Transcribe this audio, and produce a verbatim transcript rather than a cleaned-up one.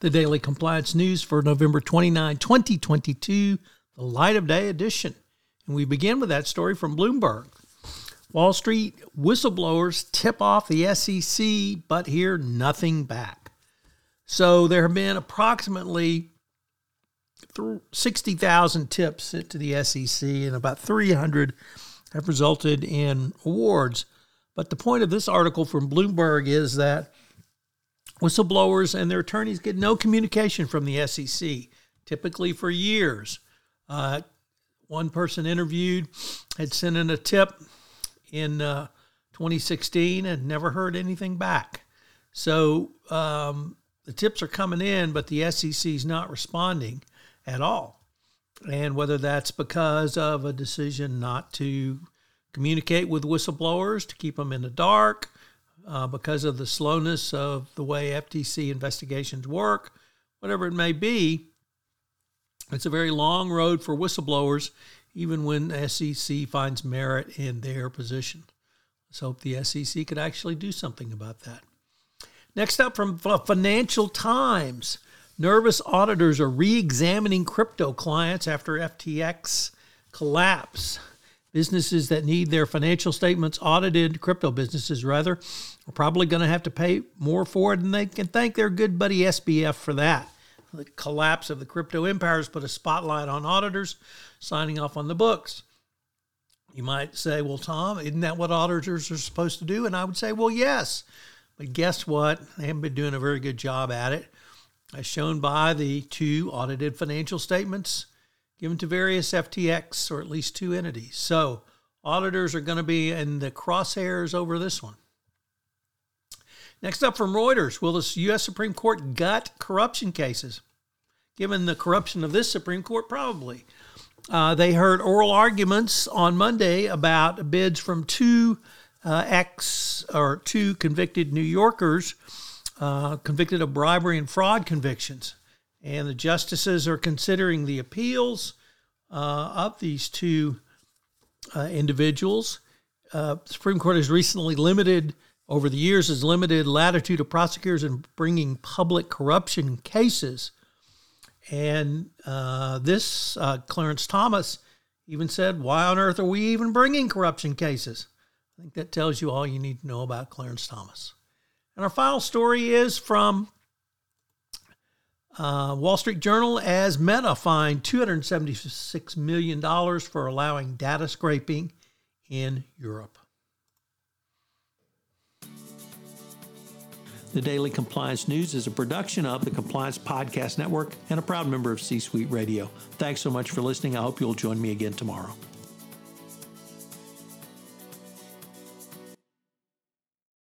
The Daily Compliance News for November twenty-ninth, twenty twenty-two, the Light of Day edition. And we begin with that story from Bloomberg. Wall Street whistleblowers tip off the S E C, but hear nothing back. So there have been approximately sixty thousand tips sent to the S E C, and about three hundred have resulted in awards. But the point of this article from Bloomberg is that whistleblowers and their attorneys get no communication from the S E C, typically for years. Uh, one person interviewed had sent in a tip in uh, twenty sixteen and never heard anything back. So um, the tips are coming in, but the S E C is not responding at all. And whether that's because of a decision not to communicate with whistleblowers, to keep them in the dark, Uh, because of the slowness of the way F T C investigations work, whatever it may be, it's a very long road for whistleblowers, even when the S E C finds merit in their position. Let's hope the S E C could actually do something about that. Next up from Financial Times, nervous auditors are re-examining crypto clients after F T X collapse. Businesses that need their financial statements audited, crypto businesses rather, are probably going to have to pay more for it, and they can thank their good buddy S B F for that. The collapse of the crypto empires put a spotlight on auditors signing off on the books. You might say, well, Tom, isn't that what auditors are supposed to do? And I would say, well, yes. But guess what? They haven't been doing a very good job at it, as shown by the two audited financial statements given to various F T X, or at least two entities. So auditors are going to be in the crosshairs over this one. Next up from Reuters, will the U S Supreme Court gut corruption cases? Given the corruption of this Supreme Court, probably. Uh, they heard oral arguments on Monday about bids from two uh, ex or two convicted New Yorkers uh, convicted of bribery and fraud convictions. And the justices are considering the appeals uh, of these two uh, individuals. Uh, the Supreme Court has recently limited, over the years, has limited latitude of prosecutors in bringing public corruption cases. And uh, this, uh, Clarence Thomas even said, why on earth are we even bringing corruption cases? I think that tells you all you need to know about Clarence Thomas. And our final story is from Uh, Wall Street Journal, as Meta fined two hundred seventy-six million dollars for allowing data scraping in Europe. The Daily Compliance News is a production of the Compliance Podcast Network and a proud member of C-Suite Radio. Thanks so much for listening. I hope you'll join me again tomorrow.